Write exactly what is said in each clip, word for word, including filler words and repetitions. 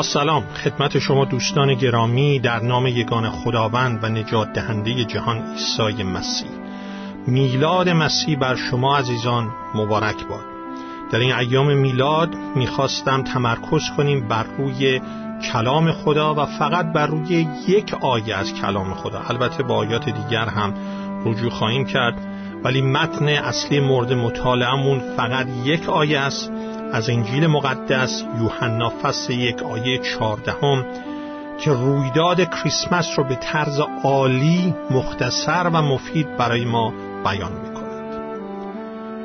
با سلام خدمت شما دوستان گرامی، در نام یگان خداوند و نجات دهنده جهان عیسی مسیح. میلاد مسیح بر شما عزیزان مبارک باد. در این ایام میلاد میخواستم تمرکز کنیم بر روی کلام خدا و فقط بر روی یک آیه از کلام خدا. البته با آیات دیگر هم رجوع خواهیم کرد، ولی متن اصلی مورد مطالعهمون فقط یک آیه است از انجیل مقدس یوحنا فصل یک آیه چهاردهم که رویداد کریسمس رو به طرز عالی، مختصر و مفید برای ما بیان می‌کند.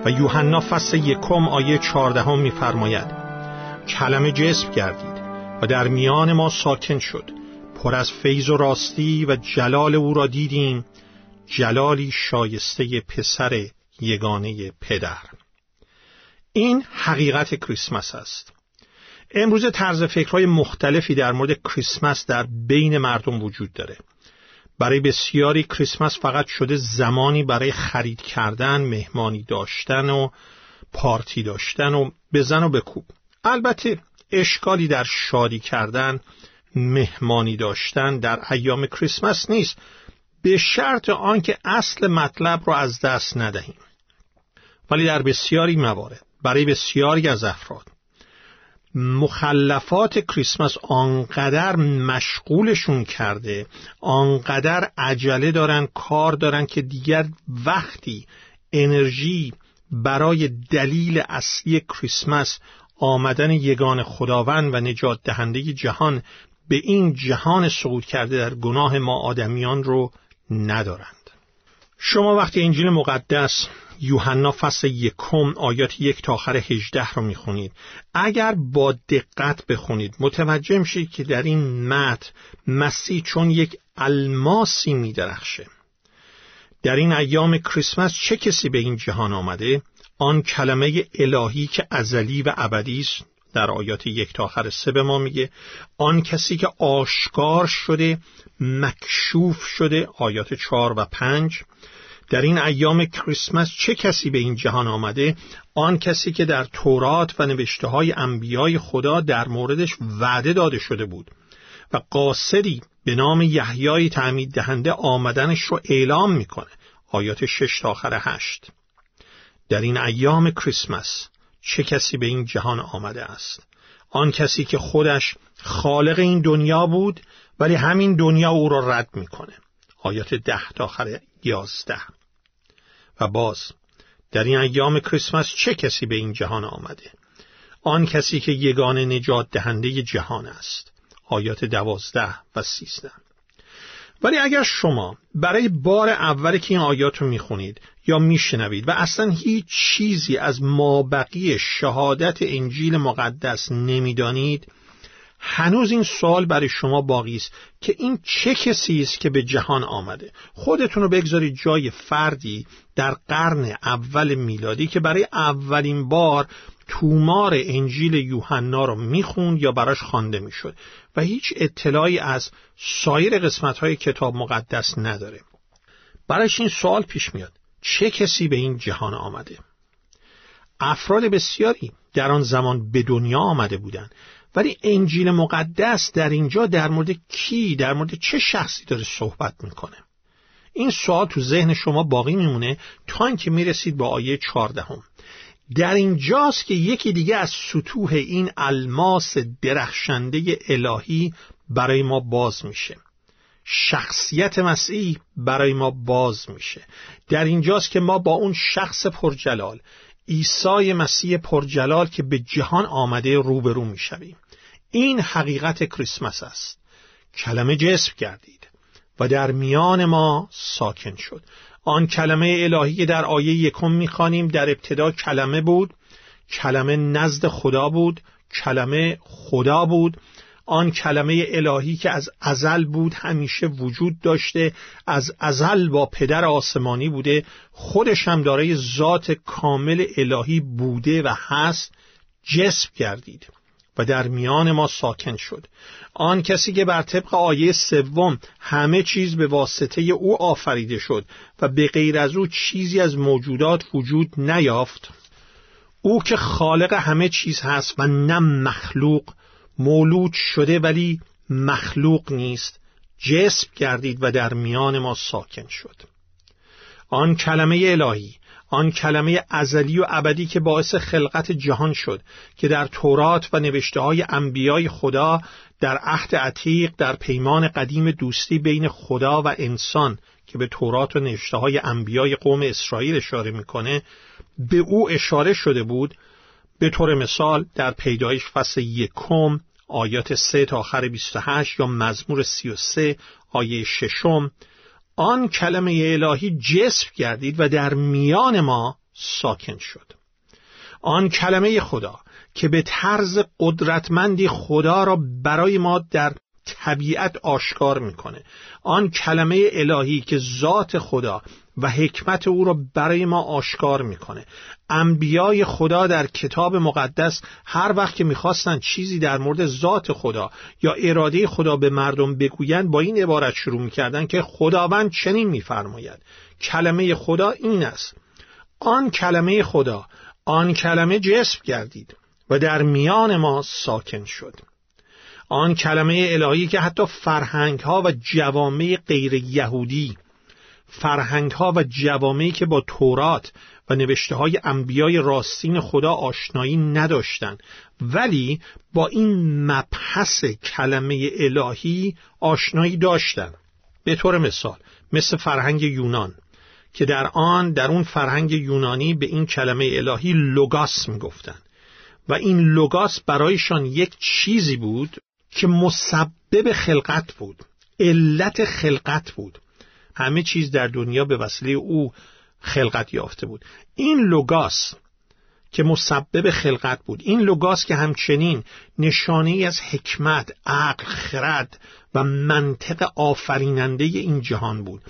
و یوحنا فصل یکم آیه چهاردهم می‌فرماید: کلمه جسم گردید و در میان ما ساکن شد، پر از فیض و راستی، و جلال او را دیدیم، جلالی شایسته پسر یگانه پدر. این حقیقت کریسمس است. امروز طرز فکرهای مختلفی در مورد کریسمس در بین مردم وجود داره. برای بسیاری کریسمس فقط شده زمانی برای خرید کردن، مهمانی داشتن و پارتی داشتن و بزن و بکوب. البته اشکالی در شادی کردن، مهمانی داشتن در ایام کریسمس نیست، به شرط آنکه اصل مطلب رو از دست ندهیم. ولی در بسیاری موارد، برای بسیاری از افراد، مخلفات کریسمس آنقدر مشغولشون کرده، آنقدر عجله دارن، کار دارن که دیگر وقتی، انرژی برای دلیل اصلی کریسمس، آمدن یگان خداوند و نجات دهنده جهان به این جهان سقوط کرده در گناه ما آدمیان رو ندارند. شما وقتی انجیل مقدس یوحنا فصل یکم آیات یک تا آخر هجده رو میخونید، اگر با دقت بخونید متوجه میشید که در این متن مسیح چون یک الماسی میدرخشه. در این ایام کریسمس چه کسی به این جهان آمده؟ آن کلمه الهی که ازلی و ابدی است، در آیات یک تا آخر سه به ما میگه. آن کسی که آشکار شده، مکشوف شده، آیات چهار و پنج. در این ایام کریسمس چه کسی به این جهان آمده؟ آن کسی که در تورات و نوشته های انبیای خدا در موردش وعده داده شده بود و قاصدی به نام یحیای تعمید دهنده آمدنش رو اعلام میکنه، آیات شش تا آخر هشت. در این ایام کریسمس چه کسی به این جهان آمده است؟ آن کسی که خودش خالق این دنیا بود ولی همین دنیا او را رد میکنه، آیات ده تا آخر یازده. و باز در این ایام کریسمس چه کسی به این جهان آمده؟ آن کسی که یگانه نجات دهنده جهان است، آیات دوازده و سیزده. ولی اگر شما برای بار اولی که این آیات رو میخونید یا میشنوید و اصلا هیچ چیزی از مابقی شهادت انجیل مقدس نمیدانید، هنوز این سوال برای شما باقی است که این چه کسی است که به جهان آمده. خودتون رو بگذارید جای فردی در قرن اول میلادی که برای اولین بار تومار انجیل یوحنا رو میخوند یا براش خوانده میشد و هیچ اطلاعی از سایر قسمت‌های کتاب مقدس نداره. برایش این سوال پیش میاد: چه کسی به این جهان آمده؟ افراد بسیاری در آن زمان به دنیا آمده بودند، ولی انجیل مقدس در اینجا در مورد کی، در مورد چه شخصی داره صحبت میکنه؟ این سوال تو ذهن شما باقی میمونه تا اینکه میرسید با آیه چهاردهم. در اینجاست که یکی دیگه از سطوح این الماس درخشنده الهی برای ما باز میشه. شخصیت مسیح برای ما باز میشه. در اینجاست که ما با اون شخص پرجلال، عیسی مسیح پرجلال که به جهان آمده روبرو میشویم. این حقیقت کریسمس است. کلمه جسم گردید و در میان ما ساکن شد. آن کلمه الهی که در آیه یکم میخوانیم، در ابتدا کلمه بود، کلمه نزد خدا بود، کلمه خدا بود. آن کلمه الهی که از ازل بود، همیشه وجود داشته، از ازل با پدر آسمانی بوده، خودش هم دارای ذات کامل الهی بوده و هست، جسم گردید و در میان ما ساکن شد. آن کسی که بر طبق آیه سوم همه چیز به واسطه او آفریده شد و به غیر از او چیزی از موجودات وجود نیافت، او که خالق همه چیز هست و نه مخلوق، مولود شده ولی مخلوق نیست، جسم گردید و در میان ما ساکن شد. آن کلمه الهی، آن کلمه ازلی و ابدی که باعث خلقت جهان شد، که در تورات و نوشته‌های انبیای خدا، در عهد عتیق، در پیمان قدیم دوستی بین خدا و انسان که به تورات و نوشته‌های انبیای قوم اسرائیل اشاره می‌کنه، به او اشاره شده بود. به طور مثال در پیدایش فصل یکم آیات سه تا آخر بیست و هشت یا مزمور سی و سه آیه ششم، آن کلمه الهی جسم گردید و در میان ما ساکن شد. آن کلمه خدا که به طرز قدرتمندی خدا را برای ما در طبیعت آشکار میکنه، آن کلمه الهی که ذات خدا و حکمت او را برای ما آشکار میکنه. انبیای خدا در کتاب مقدس هر وقت که میخواستن چیزی در مورد ذات خدا یا اراده خدا به مردم بگویند، با این عبارت شروع میکردن که خداوند چنین میفرماید. کلمه خدا این است. آن کلمه خدا، آن کلمه جسم گردید و در میان ما ساکن شد. آن کلمه الهی که حتی فرهنگ ها و جوامع غیر یهودی، فرهنگ ها و جوامعی که با تورات و نوشته های انبیای راستین خدا آشنایی نداشتند، ولی با این مبحث کلمه الهی آشنایی داشتند. به طور مثال مثل فرهنگ یونان که در آن در اون فرهنگ یونانی به این کلمه الهی لوگاس میگفتند و این لوگاس برایشان یک چیزی بود که مسبب خلقت بود، علت خلقت بود. همه چیز در دنیا به وسیله او خلقت یافته بود. این لوگاس که مسبب خلقت بود، این لوگاس که همچنین نشانه‌ای از حکمت، عقل، خرد و منطق آفریننده این جهان بود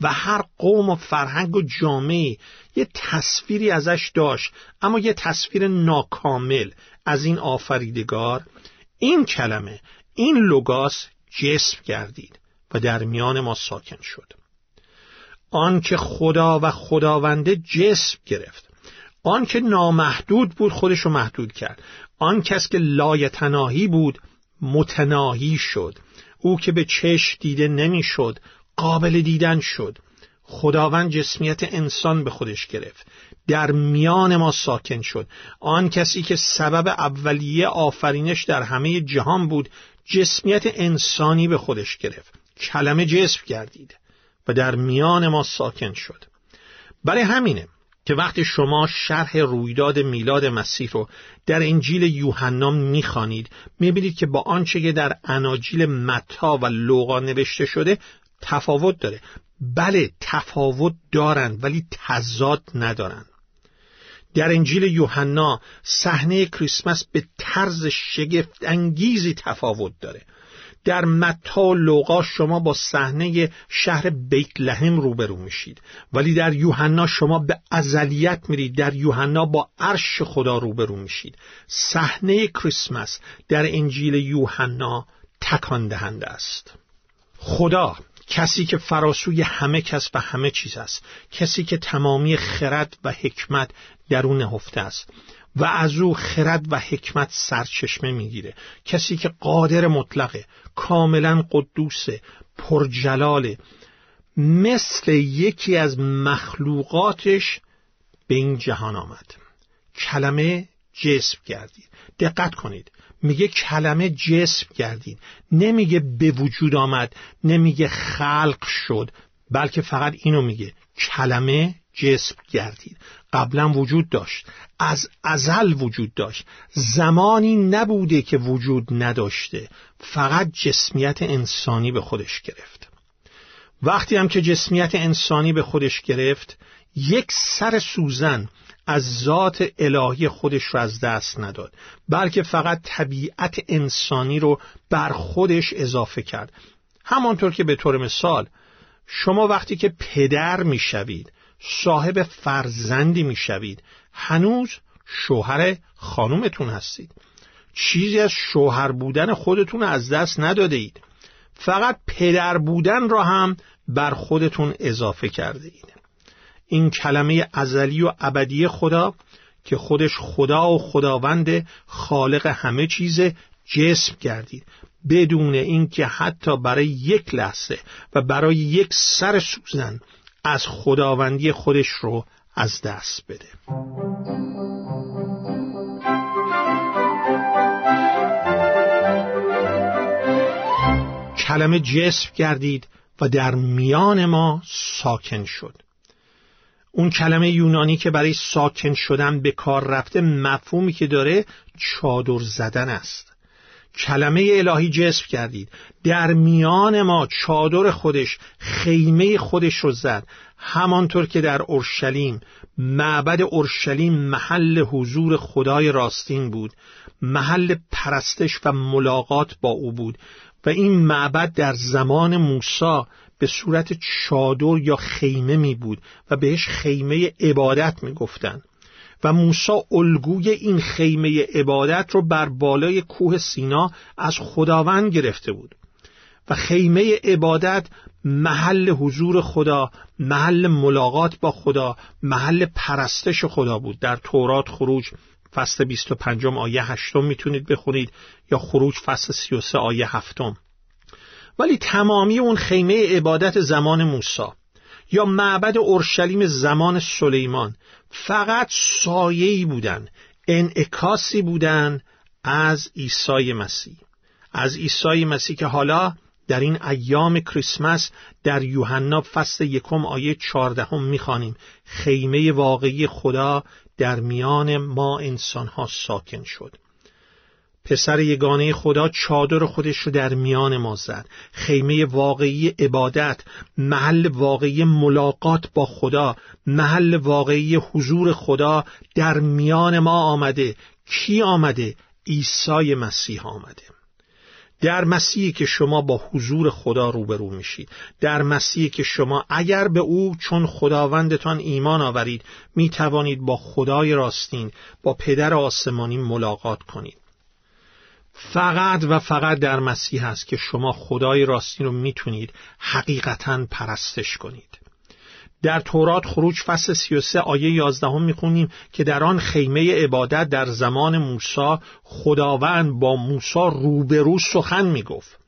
و هر قوم و فرهنگ و جامعه یه تصویری ازش داشت، اما یه تصویر ناکامل از این آفریدگار. این کلمه، این لوگاس جسم گردید و در میان ما ساکن شد. آن که خدا و خداونده جسم گرفت، آن که نامحدود بود خودشو محدود کرد، آن کس که لایتناهی بود متناهی شد، او که به چشم دیده نمیشد قابل دیدن شد. خداوند جسمیت انسان به خودش گرفت، در میان ما ساکن شد. آن کسی که سبب اولیه آفرینش در همه جهان بود جسمیت انسانی به خودش گرفت. کلمه جسم گردید و در میان ما ساکن شد. برای همینه که وقتی شما شرح رویداد میلاد مسیح رو در انجیل یوحنا میخوانید، میبینید که با آنچه که در اناجیل متی و لوقا نوشته شده تفاوت داره. بله تفاوت دارند ولی تضاد ندارند. در انجیل یوحنا صحنه کریسمس به طرز شگفت انگیزی تفاوت داره. در متی و لوقا شما با صحنه شهر بیت لحم روبرو میشید، ولی در یوحنا شما به ازلیت میرید. در یوحنا با عرش خدا روبرو میشید. صحنه کریسمس در انجیل یوحنا تکان دهنده است. خدا کسی که فراسوی همه کس و همه چیز است، کسی که تمامی خرد و حکمت در او نهفته است و از او خرد و حکمت سرچشمه میگیره، کسی که قادر مطلقه، کاملا قدوسه، پرجلاله، مثل یکی از مخلوقاتش به این جهان آمد. کلمه جسم گردید. دقت کنید، میگه کلمه جسم گردید، نمیگه به وجود آمد، نمیگه خلق شد، بلکه فقط اینو میگه کلمه جسم گردید. قبلا وجود داشت، از ازل وجود داشت، زمانی نبوده که وجود نداشته، فقط جسمیت انسانی به خودش گرفت. وقتی هم که جسمیت انسانی به خودش گرفت، یک سر سوزن از ذات الهی خودش رو از دست نداد، بلکه فقط طبیعت انسانی رو بر خودش اضافه کرد. همانطور که به طور مثال شما وقتی که پدر میشوید، صاحب فرزندی میشوید، هنوز شوهر خانومتون هستید، چیزی از شوهر بودن خودتون از دست نداده اید، فقط پدر بودن را هم بر خودتون اضافه کرده اید. این کلمه ازلی و ابدی خدا که خودش خدا و خداوند خالق همه چیز، جسم گردید، بدون اینکه حتی برای یک لحظه و برای یک سر سوزن از خداوندی خودش رو از دست بده. کلمه جسم گردید و در میان ما ساکن شد. اون کلمه یونانی که برای ساکن شدن به کار رفته، مفهومی که داره چادر زدن است. کلمه الهی جسم گردید، در میان ما چادر خودش، خیمه خودش رو زد، همانطور که در اورشلیم، معبد اورشلیم محل حضور خدای راستین بود، محل پرستش و ملاقات با او بود و این معبد در زمان موسی به صورت چادر یا خیمه می بود و بهش خیمه عبادت می گفتن و موسی الگوی این خیمه عبادت رو بر بالای کوه سینا از خداوند گرفته بود و خیمه عبادت محل حضور خدا، محل ملاقات با خدا، محل پرستش خدا بود. در تورات خروج فصل بیست و پنج آیه هشت میتونید بخونید یا خروج فصل سی و سه آیه هفت. ولی تمامی اون خیمه عبادت زمان موسی یا معبد اورشلیم زمان سلیمان فقط سایه‌ای بودن، انعکاسی بودن از عیسی مسیح، از عیسی مسیح که حالا در این ایام کریسمس در یوحنا فصل یکم آیه چهاردهم میخوانیم خیمه واقعی خدا در میان ما انسانها ساکن شد. پسر یگانه خدا چادر خودش رو در میان ما زد، خیمه واقعی عبادت، محل واقعی ملاقات با خدا، محل واقعی حضور خدا در میان ما آمده. کی آمده؟ عیسی مسیح آمده. در مسیحی که شما با حضور خدا روبرو میشید، در مسیحی که شما اگر به او چون خداوندتان ایمان آورید میتوانید با خدای راستین، با پدر آسمانی ملاقات کنید. فقط و فقط در مسیح هست که شما خدای راستین رو میتونید حقیقتاً پرستش کنید. در تورات خروج فصل سی و سه آیه یازده هم میخونیم که در آن خیمه عبادت در زمان موسی خداوند با موسی روبرو سخن میگفت،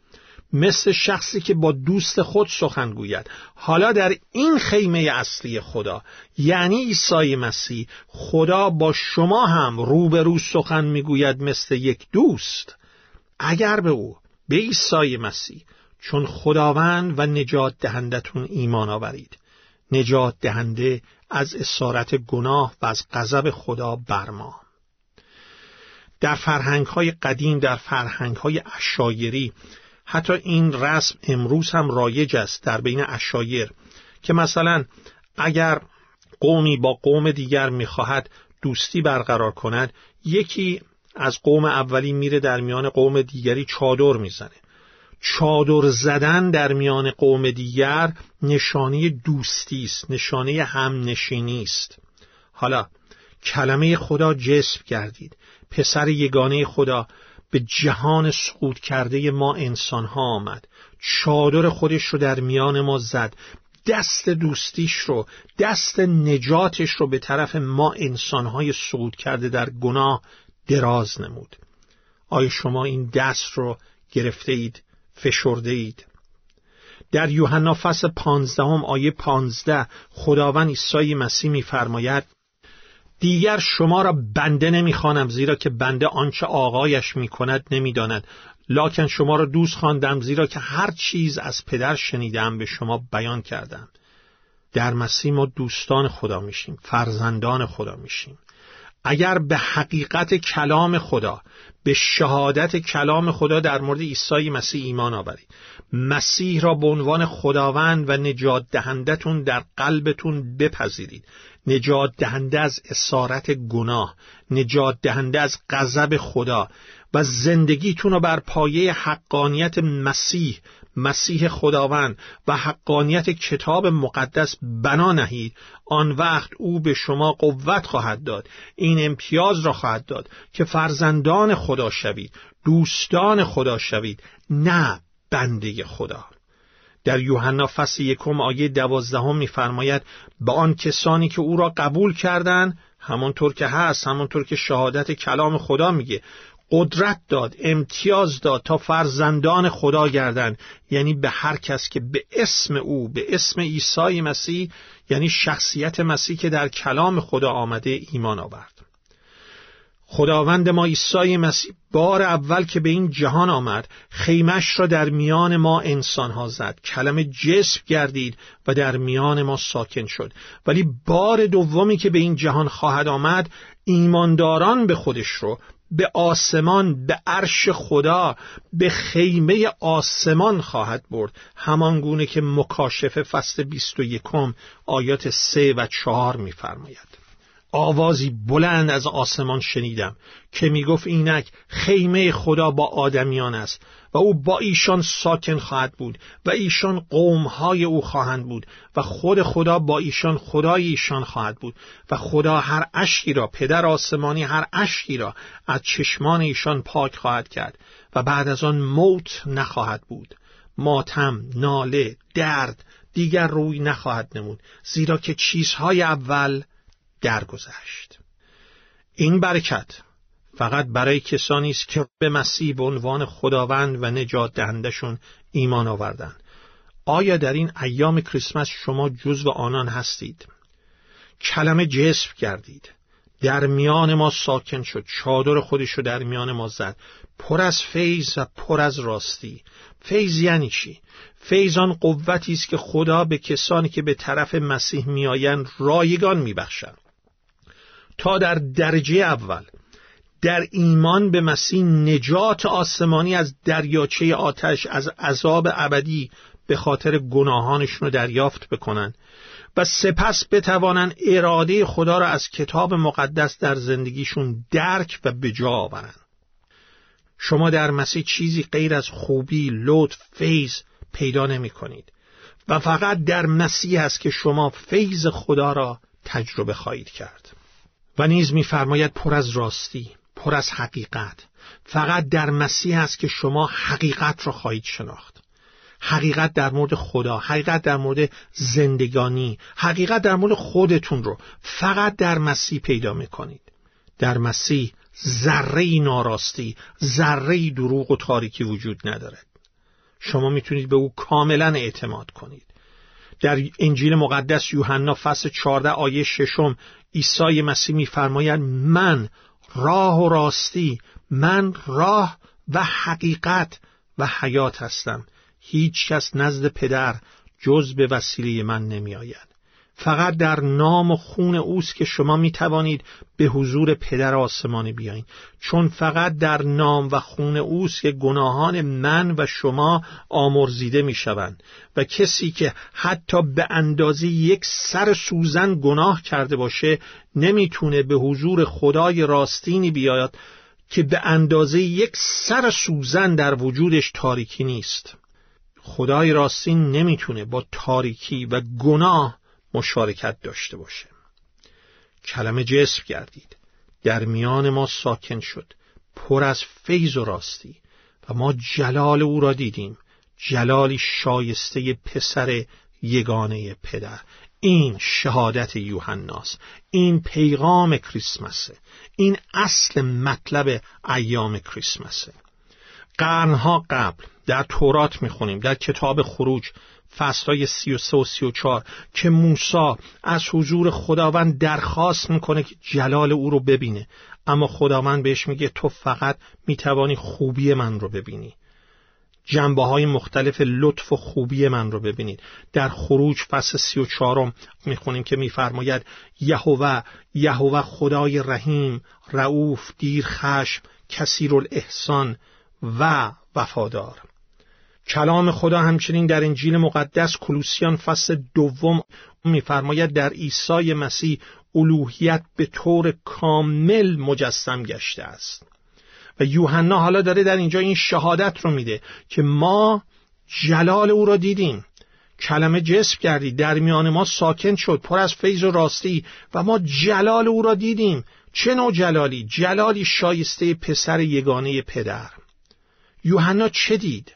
مثل شخصی که با دوست خود سخن گوید. حالا در این خیمه اصلی خدا یعنی عیسی مسیح، خدا با شما هم روبرو سخن میگوید مثل یک دوست. اگر به او، به عیسی مسیح چون خداوند و نجات دهندتون ایمان آورید، نجات دهنده از اسارت گناه و از غضب خدا بر ما. در فرهنگ‌های قدیم، در فرهنگ‌های عشایری، حتی این رسم امروز هم رایج است در بین عشایر که مثلا اگر قومی با قوم دیگر می‌خواهد دوستی برقرار کند، یکی از قوم اولی میره در میان قوم دیگری چادر میزنه. چادر زدن در میان قوم دیگر نشانه دوستی است، نشانه همنشینی است. حالا کلمه خدا جسم گردید، پسر یگانه خدا به جهان سقوط کرده ما انسان‌ها آمد، چادر خودش رو در میان ما زد، دست دوستیش رو، دست نجاتش رو به طرف ما انسان‌های سقوط کرده در گناه دراز نمود. آیا شما این دست رو گرفته اید، فشرده اید؟ در یوحنا فصل پانزده آیه پانزده خداوند عیسی مسیح می‌فرماید دیگر شما را بنده نمی‌خوانم، زیرا که بنده آنچه آقایش می‌کند نمی‌داند، لکن شما را دوست خواندم، زیرا که هر چیز از پدر شنیدم به شما بیان کردم. در مسیح ما دوستان خدا میشیم، فرزندان خدا میشیم. اگر به حقیقت کلام خدا، به شهادت کلام خدا در مورد عیسی مسیح ایمان آورید، مسیح را به عنوان خداوند و نجات دهندتون در قلبتون بپذیرید، نجات دهنده از اسارت گناه، نجات دهنده از غضب خدا، و زندگیتون رو بر پایه حقانیت مسیح، مسیح خداوند و حقانیت کتاب مقدس بنا نهید، آن وقت او به شما قوت خواهد داد، این امتیاز را خواهد داد که فرزندان خدا شوید، دوستان خدا شوید، نه بنده خدا. در یوحنا فصل یکم آیه دوازدهم میفرماید به آن کسانی که او را قبول کردند، همانطور که هست، همانطور که شهادت کلام خدا میگه، قدرت داد، امتیاز داد تا فرزندان خدا گردند، یعنی به هر کس که به اسم او، به اسم عیسی مسیح، یعنی شخصیت مسیح که در کلام خدا آمده، ایمان آورد. خداوند ما عیسی مسیح بار اول که به این جهان آمد، خیمش را در میان ما انسان‌ها زد، کلمه جسم گردید و در میان ما ساکن شد. ولی بار دومی که به این جهان خواهد آمد، ایمانداران به خودش رو، به آسمان، به عرش خدا، به خیمه آسمان خواهد برد، همان گونه که مکاشفه فصل بیست و یک آیات سه و چهار می‌فرماید. آوازی بلند از آسمان شنیدم که می گفت اینک خیمه خدا با آدمیان است و او با ایشان ساکن خواهد بود و ایشان قومهای او خواهند بود و خود خدا با ایشان خدای ایشان خواهد بود و خدا هر اشکی را، پدر آسمانی، هر اشکی را از چشمان ایشان پاک خواهد کرد و بعد از آن موت نخواهد بود، ماتم، ناله، درد دیگر روی نخواهد نمود، زیرا که چیزهای اول درگذشت. این برکت فقط برای کسانی است که به مسیح به عنوان خداوند و نجات دهندشون ایمان آوردند. آیا در این ایام کریسمس شما جزو آنان هستید؟ کلمه جسم گردید، در میان ما ساکن شد، چادر خودش رو در میان ما زد، پر از فیض و پر از راستی. فیض یعنی چی؟ فیض آن قوتی است که خدا به کسانی که به طرف مسیح میآیند رایگان میبخشد تا در درجه اول در ایمان به مسیح نجات آسمانی از دریاچه آتش، از عذاب ابدی به خاطر گناهانشون رو دریافت بکنن و سپس بتوانن اراده خدا را از کتاب مقدس در زندگیشون درک و به جا آورن. شما در مسیح چیزی غیر از خوبی، لطف، فیض پیدا نمی کنید و فقط در مسیح است که شما فیض خدا را تجربه خواهید کرد. و نیز می‌فرماید پر از راستی، پر از حقیقت. فقط در مسیح است که شما حقیقت را خواهید شناخت. حقیقت در مورد خدا، حقیقت در مورد زندگانی، حقیقت در مورد خودتون رو فقط در مسیح پیدا می‌کنید. در مسیح ذره‌ای ناراستی، ذره‌ای دروغ و تاریکی وجود ندارد. شما میتونید به او کاملا اعتماد کنید. در انجیل مقدس یوحنا فصل چهارده آیه ششم عیسی مسیح می‌فرماید من راه و راستی، من راه و حقیقت و حیات هستم. هیچ کس نزد پدر جز به وسیله من نمی آید. فقط در نام و خون اوست که شما می توانید به حضور پدر آسمانی بیایید، چون فقط در نام و خون اوست که گناهان من و شما آمرزیده می شوند و کسی که حتی به اندازه یک سر سوزن گناه کرده باشه نمی تونه به حضور خدای راستینی بیاید که به اندازه یک سر سوزن در وجودش تاریکی نیست. خدای راستین نمیتونه با تاریکی و گناه مشارکت داشته باشه. کلمه جسم گردید، در میان ما ساکن شد، پر از فیض و راستی و ما جلال او را دیدیم، جلالی شایسته پسر یگانه پدر. این شهادت یوحناست، این پیغام کریسمسه، این اصل مطلب ایام کریسمسه. قرنها قبل در تورات میخونیم، در کتاب خروج فصلای سی و سه و سی و چهار که موسی از حضور خداوند درخواست میکنه که جلال او رو ببینه، اما خداوند بهش میگه تو فقط میتوانی خوبی من رو ببینی، جنبه های مختلف لطف و خوبی من رو ببینید. در خروج فصل سی و چهار میخونیم که میفرماید یهوه، یهوه خدای رحیم، رئوف، دیر خشم، کثیرالاحسان و وفادار. کلام خدا همچنین در انجیل مقدس کلوسیان فصل دوم میفرماید در عیسی مسیح الوهیت به طور کامل مجسم گشته است. و یوحنا حالا داره در اینجا این شهادت رو میده که ما جلال او را دیدیم، کلمه جسم گردید، در میان ما ساکن شد، پر از فیض و راستی و ما جلال او را دیدیم. چه نوع جلالی؟ جلالی شایسته پسر یگانه پدر. یوحنا چه دید؟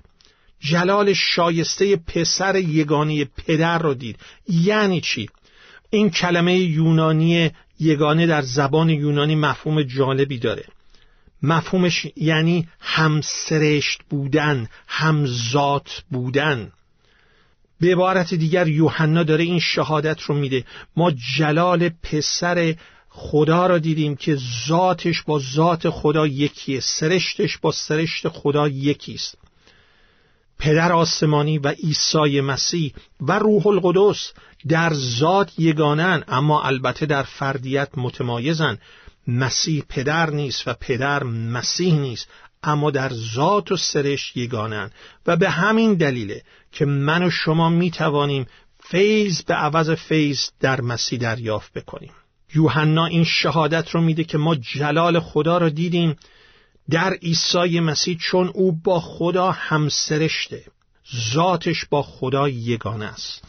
جلال شایسته پسر یگانه پدر رو دید. یعنی چی؟ این کلمه یونانی یگانه در زبان یونانی مفهوم جالبی داره. مفهومش یعنی همسرشت بودن، همذات بودن. به عبارت دیگر یوحنا داره این شهادت رو میده: ما جلال پسر خدا را دیدیم که ذاتش با ذات خدا یکیه، سرشتش با سرشت خدا یکیست. پدر آسمانی و عیسی مسیح و روح القدس در ذات یگانن، اما البته در فردیت متمایزن. مسیح پدر نیست و پدر مسیح نیست، اما در ذات و سرشت یگانن، و به همین دلیله که من و شما می توانیم فیض به عوض فیض در مسیح دریافت بکنیم. یوحنا این شهادت رو میده که ما جلال خدا رو دیدیم در عیسی مسیح، چون او با خدا همسرشته، ذاتش با خدا یگانه است.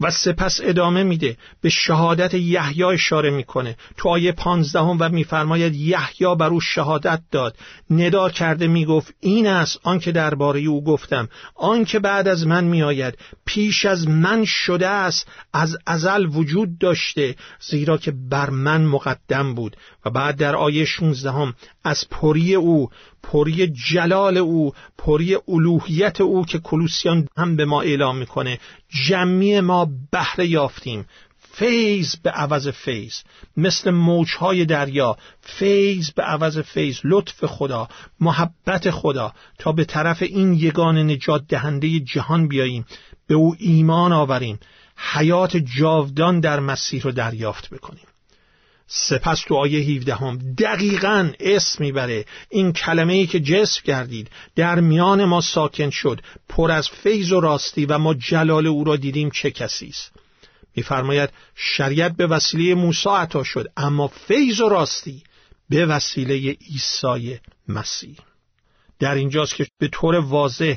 و سپس ادامه میده، به شهادت یحیی اشاره میکنه تو آیه پانزده و میفرماید یحیی بر او شهادت داد، ندا کرده میگفت این است آنکه درباره او گفتم، آنکه بعد از من میآید، پیش از من شده است، از ازل وجود داشته، زیرا که بر من مقدم بود. و بعد در آیه شانزده از پری او، پری جلال او، پری الوهیت او که کلوسیان هم به ما اعلام میکنه، جمعی ما بهره یافتیم، فیض به عوض فیض، مثل موجهای دریا، فیض به عوض فیض، لطف خدا، محبت خدا، تا به طرف این یگان نجات دهنده جهان بیاییم، به او ایمان آوریم، حیات جاودان در مسیح رو دریافت بکنیم. سپس تو آیه هفده هم دقیقاً اسم میبره این کلمه‌ای که جسم گردید، در میان ما ساکن شد، پر از فیض و راستی، و ما جلال او را دیدیم چه کسی است. میفرماید شریعت به وسیله موسی عطا شد، اما فیض و راستی به وسیله عیسی مسیح. در اینجاست که به طور واضح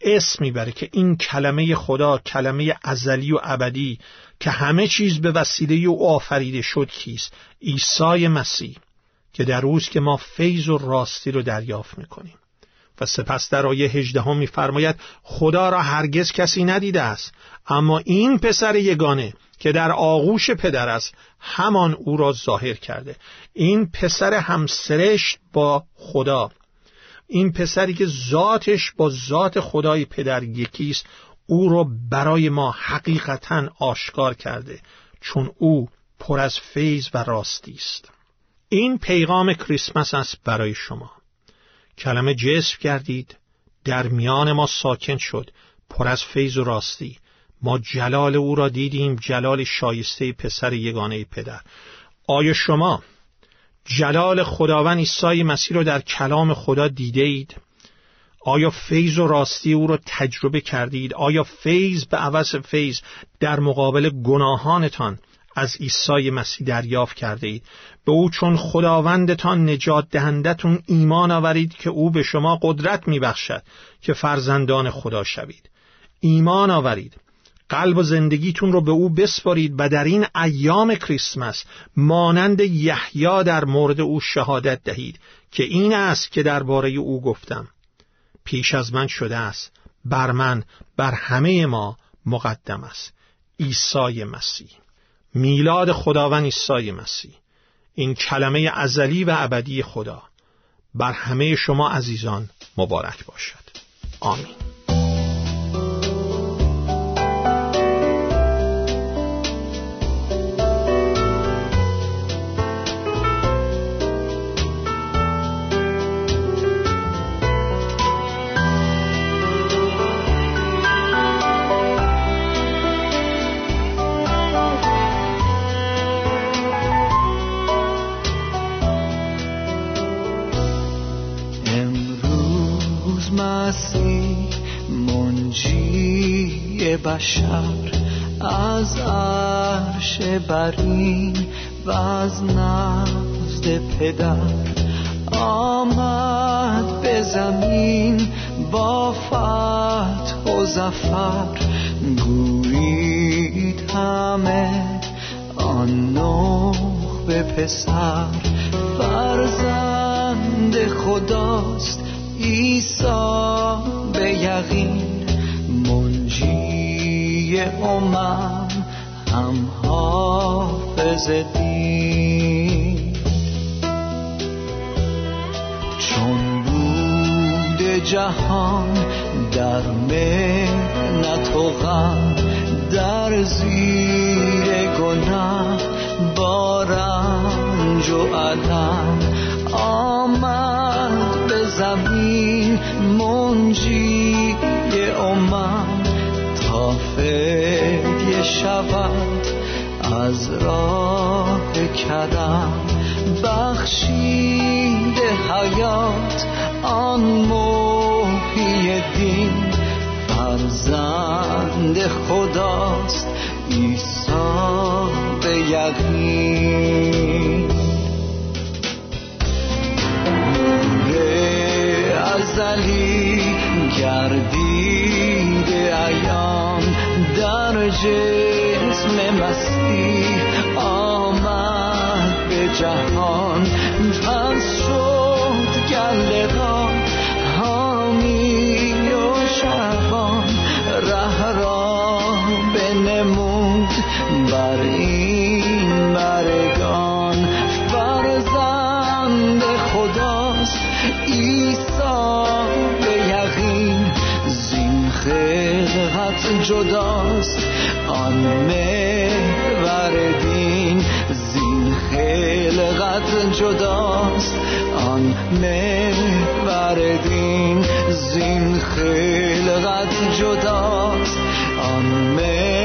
اسم میبره که این کلمه خدا، کلمه ازلی و ابدی که همه چیز به وسیله او آفریده شد، کیست؟ عیسی مسیح، که در اوست که ما فیض و راستی رو دریافت میکنیم. و سپس در آیه هجده هم میفرماید خدا را هرگز کسی ندیده است، اما این پسر یگانه که در آغوش پدر است، همان او را ظاهر کرده. این پسر همسرشت با خدا، این پسری که ذاتش با ذات خدای پدر یکیست، او را برای ما حقیقتاً آشکار کرده، چون او پر از فیض و راستی است. این پیغام کریسمس است برای شما. کلمه جسم گردید، در میان ما ساکن شد، پر از فیض و راستی، ما جلال او را دیدیم، جلال شایسته پسر یگانه پدر. آیا شما جلال خداوند عیسی مسیح را در کلام خدا دیده اید؟ آیا فیض و راستی او را تجربه کردید؟ آیا فیض به عوض فیض در مقابل گناهانتان از عیسی مسیح دریافت کرده اید؟ به او چون خداوندتان نجات دهندتون ایمان آورید که او به شما قدرت میبخشد که فرزندان خدا شوید. ایمان آورید، قلب و زندگیتون رو به او بسپارید و در این ایام کریسمس مانند یحیی در مورد او شهادت دهید که این است که درباره او گفتم، پیش از من شده است، بر من، بر همه ما مقدم است. عیسی مسیح، میلاد خداوند عیسی مسیح، این کلمه ازلی و ابدی خدا، بر همه شما عزیزان مبارک باشد. آمین. بشر از عرش برین و از نزد پدر آمد به زمین، با فتح و ظفر گویید همه آن نخبه پسر فرزند خداست، عیسی به یقین منجی امم، هم حافظ دین. جهان در منت و غم، در زیر گناه با رنج و عدم آمد به زمین منجی امم تا فدیه شود از راه کدم، بخشید حیات آن محی دین، فرزند خداست عیسی به یقین. ازلی گردید ایام، در جسم مسیح آمد به جهان، پس شد گله را حامی و شبان، ره را بنمود بر این مرگان، فرزند خداست عیسی به یقین، زین خلقت جداست آن محور دین، زین خلقت جداست آن محور دین، زین خلقت جداست آن محور دین.